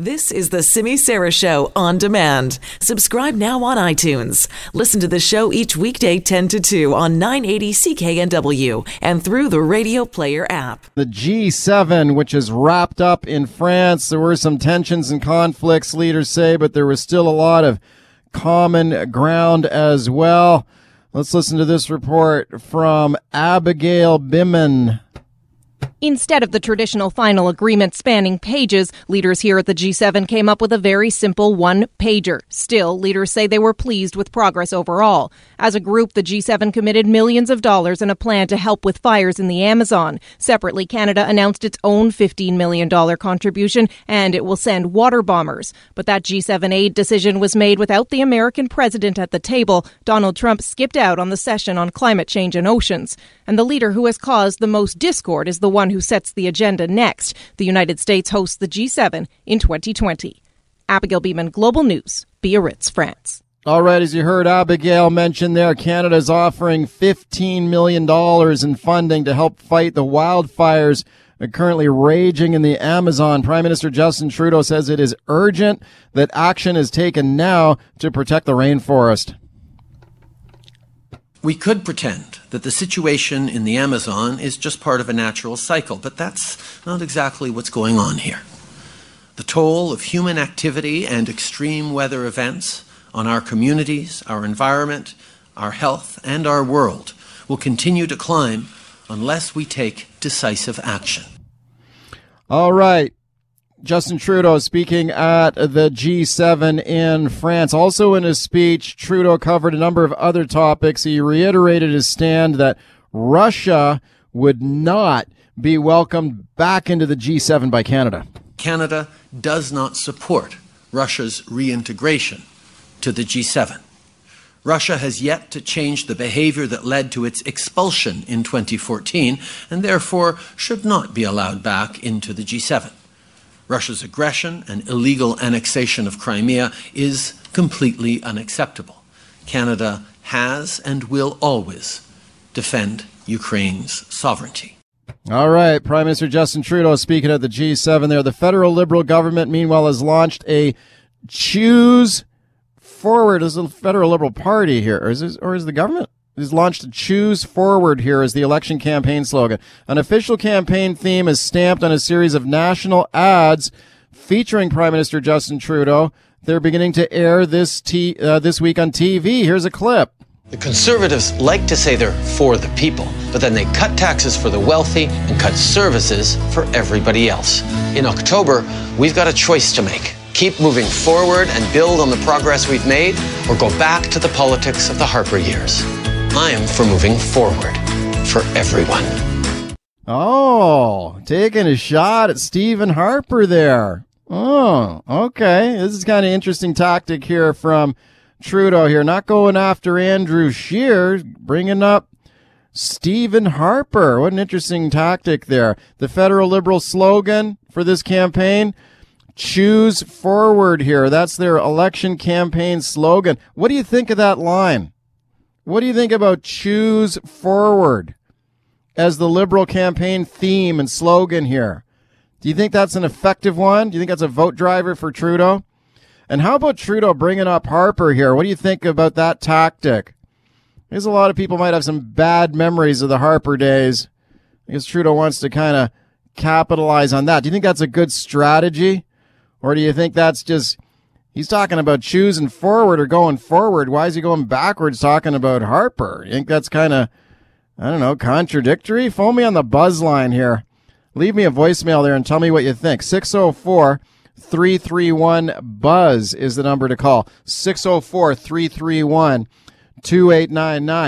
This is the Simi Sarah Show On Demand. Subscribe now on iTunes. Listen to the show each weekday 10 to 2 on 980 CKNW and through the Radio Player app. The G7, which is wrapped up in France, there were some tensions and conflicts, leaders say, but there was still a lot of common ground as well. Let's listen to this report from Abigail Bimmen. Instead of the traditional final agreement spanning pages, leaders here at the G7 came up with a very simple one-pager. Still, leaders say they were pleased with progress overall. As a group, the G7 committed millions of dollars in a plan to help with fires in the Amazon. Separately, Canada announced its own $15 million contribution, and it will send water bombers. But that G7 aid decision was made without the American president at the table. Donald Trump skipped out on the session on climate change and oceans. And the leader who has caused the most discord is the one who sets the agenda next. The United States hosts the G7 in 2020. Abigail Bimmen, Global News, Biarritz, France. All right, as you heard Abigail mention there, Canada is offering $15 million in funding to help fight the wildfires currently raging in the Amazon. Prime Minister Justin Trudeau says it is urgent that action is taken now to protect the rainforest. We could pretend that the situation in the Amazon is just part of a natural cycle, but that's not exactly what's going on here. The toll of human activity and extreme weather events on our communities, our environment, our health, and our world will continue to climb unless we take decisive action. All right. Justin Trudeau speaking at the G7 in France. Also in his speech, Trudeau covered a number of other topics. He reiterated his stand that Russia would not be welcomed back into the G7 by Canada. Canada does not support Russia's reintegration to the G7. Russia has yet to change the behavior that led to its expulsion in 2014 and therefore should not be allowed back into the G7. Russia's aggression and illegal annexation of Crimea is completely unacceptable. Canada has and will always defend Ukraine's sovereignty. All right, Prime Minister Justin Trudeau speaking at the G7 there. The federal Liberal government, meanwhile, has launched a Choose Forward as the federal Liberal Party here. Or is the government? Has launched a Choose Forward here as the election campaign slogan. An official campaign theme is stamped on a series of national ads featuring Prime Minister Justin Trudeau. They're beginning to air this week on TV. Here's a clip. The Conservatives like to say they're for the people, but then they cut taxes for the wealthy and cut services for everybody else. In October, we've got a choice to make. Keep moving forward and build on the progress we've made, or go back to the politics of the Harper years. I am for moving forward for everyone. Oh, taking a shot at Stephen Harper there. Oh, okay. This is kind of interesting tactic here from Trudeau here. Not going after Andrew Scheer, bringing up Stephen Harper. What an interesting tactic there. The federal Liberal slogan for this campaign, Choose Forward here. That's their election campaign slogan. What do you think of that line? What do you think about Choose Forward as the Liberal campaign theme and slogan here? Do you think that's an effective one? Do you think that's a vote driver for Trudeau? And how about Trudeau bringing up Harper here? What do you think about that tactic? Because a lot of people might have some bad memories of the Harper days. I guess Trudeau wants to kind of capitalize on that. Do you think that's a good strategy? Or do you think that's just... He's talking about choosing forward or going forward. Why is he going backwards talking about Harper? You think that's kind of, I don't know, contradictory? Phone me on the buzz line here. Leave me a voicemail there and tell me what you think. 604-331-BUZZ is the number to call. 604-331-2899.